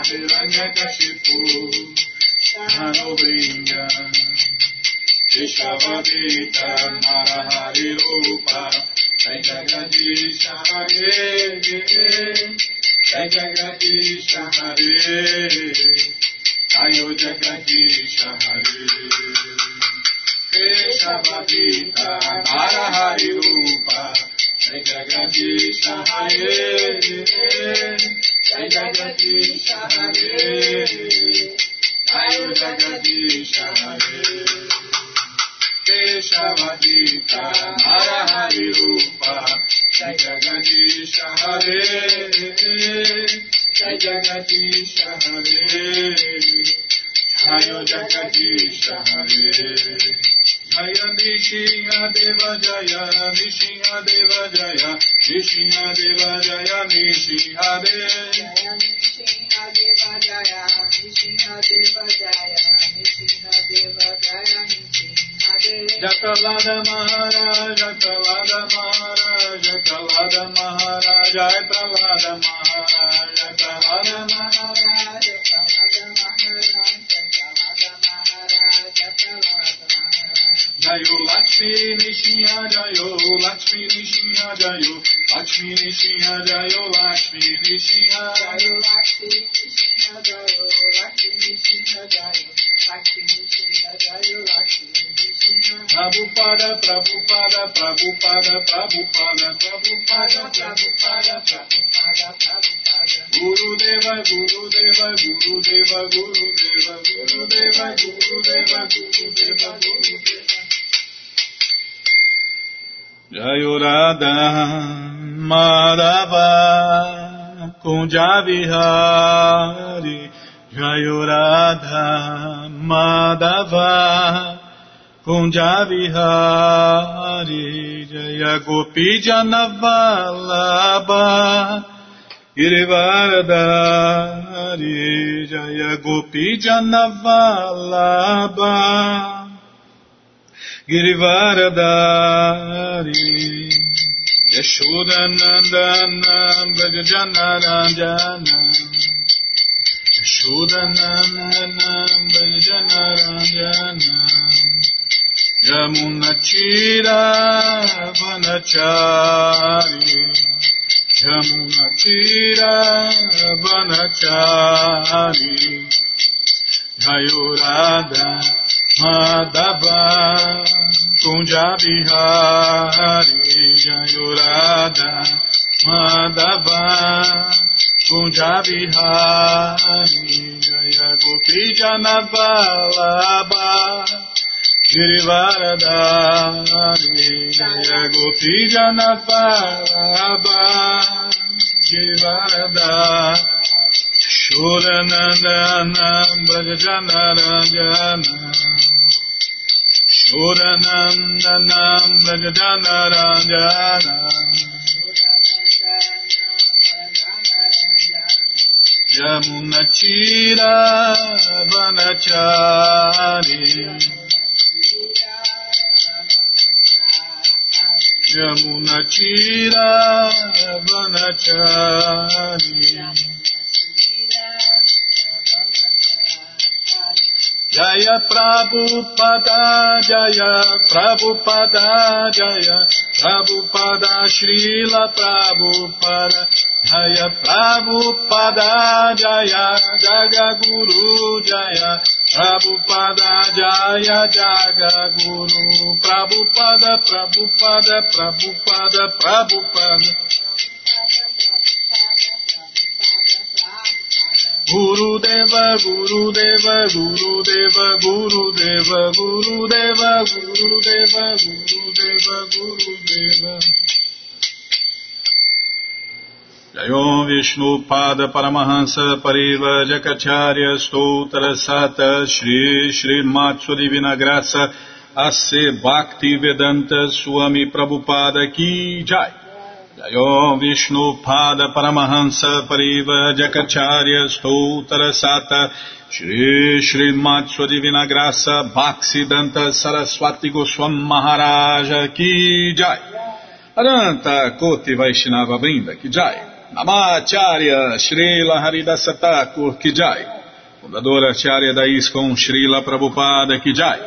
Hiranyakashipu Sanobringa Keshavadita Narahari Rupa Jai Jagadisha Hare Jai Jagadisha Hare Jayo Jagadisha Hare Keshavadita Narahari Rupa Jai Jagadisha Hare Jai Jagadisha Hare, Jai Jagadisha Hare, Keshavadita Narahari Rupa, Jai Jagadisha Hare, Jai Jagadisha Hare, Jai Jagadisha Hare, Jaya Nrisimhadeva Jaya Nrisimhadeva Jaya Nrisimhadeva Jaya Nrisimhadeva Jaya Nrisimhadeva Jaya Nrisimhadeva Jaya Jatalada Maharaja Jatalada Maharaja Jatalada Maharaja Jatalada Maharaja Jatalada Maharaja Jayo Lakshmi Nrisimha Jayo Lakshmi Nrisimha Jayo Lakshmi Nrisimha Jayo Lakshmi Nrisimha Jayo Lakshmi Nrisimha Jayo Lakshmi Nrisimha Jayo Lakshmi Nrisimha Prabhupada Gurudeva Jayo Radha Madhava Kunja Vihari Jayo Radha Madhava Kunja Vihari Jaya Gopi Jana Vallabha Girivaradhari Jaya Gopi Jana Vallabha Girivaradhari Yashodanandana Bhajanarajana Yashodanandana Bhajanarajana Yamunachira Vanachari Yamunachira Vanachari Jayorada Madhava Kunja Bihari Jayo Radha Madhava Kunja Bihari Jaya Gopi Jana Vallabha Girivaradhari Jaya Gopi Jana Vallabha Girivaradhari Shodanandana Bhajanarajana Shodanandanam Bhajanaranjana Yamunachira Vanachari Yamunachira Vanachari Jaya Prabhupada, Jaya Prabhupada, Jaya Prabhupada, Srila Prabhupada, Jaya Prabhupada, Jaya Jagaguru, Jaya Prabhupada, Jaya Jagaguru, Prabhupada, Prabhupada, Prabhupada, Prabhupada. Gurudeva, Gurudeva, Gurudeva, Gurudeva, Gurudeva, Gurudeva, Gurudeva, Gurudeva. Jayom Vishnu Pada Paramahansa Pariva Jakacharya Stotra Sata Shri Shri Matsu Divina Graça A.C. Bhaktivedanta Swami Prabhupada Ki Jai. Jayom Vishnu Pada Paramahansa Pariva Jakacharya Stotra Sata Shri Shri Matsua Divina Graça Bhaksidanta Saraswati Goswam Maharaja Ki Jai Aranta Koti Vaishnava Vrinda Ki Jai Namacharya Srila Haridasa Thakur Ki Jai Fundadora Acharya da ISKCON Srila Prabhupada Ki Jai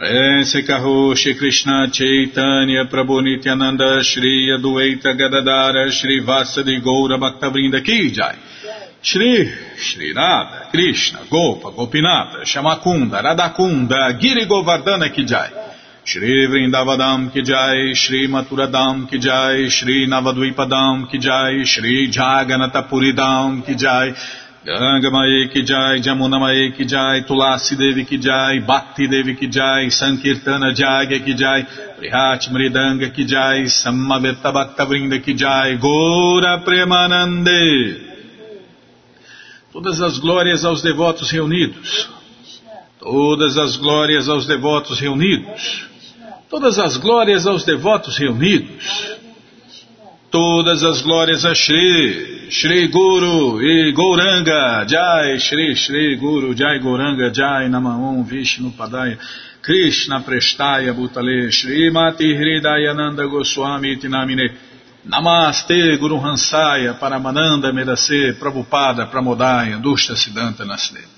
Rensekaro Shri Krishna Chaitanya Prabhu Nityananda Shri Adueita Gadadara Shri Vasadi Goura Bhaktavrinda Ki Jai Shri Shri Radha Krishna Gopa Gopinata Shamakunda Radakunda Giri Govardhana Ki Jai Shri Vrindavadam Ki Jai Shri Maturadam Ki Jai Shri Navadvipadam Ki Jai Shri Jaganatapuridam Ki Jai Ganga Mae Ki Jai, Jamuna Mae Ki Jai, Tulasi Devi Ki Jai, Bhakti Devi Ki Jai, Sankirtana Jagya Ki Jai, Prihat Mridanga Ki Jai, Samaveta Bhakta Vrinda Ki Jai, Goura Premanande. Todas as glórias aos devotos reunidos. Todas as glórias aos devotos reunidos. Todas as glórias aos devotos reunidos. Todas as glórias a Shri, Shri Guru e Gouranga, Jai Shri, Shri Guru, Jai Gouranga, Jai Namaon, Vishnu Padaya, Krishna Prestaya Bhutale, Shri Mati Hridayananda Goswami Tinamine, Namaste Guru Hansaya, Paramananda Medase, Prabhupada Pramodaya, Dushta Siddhanta Nasle.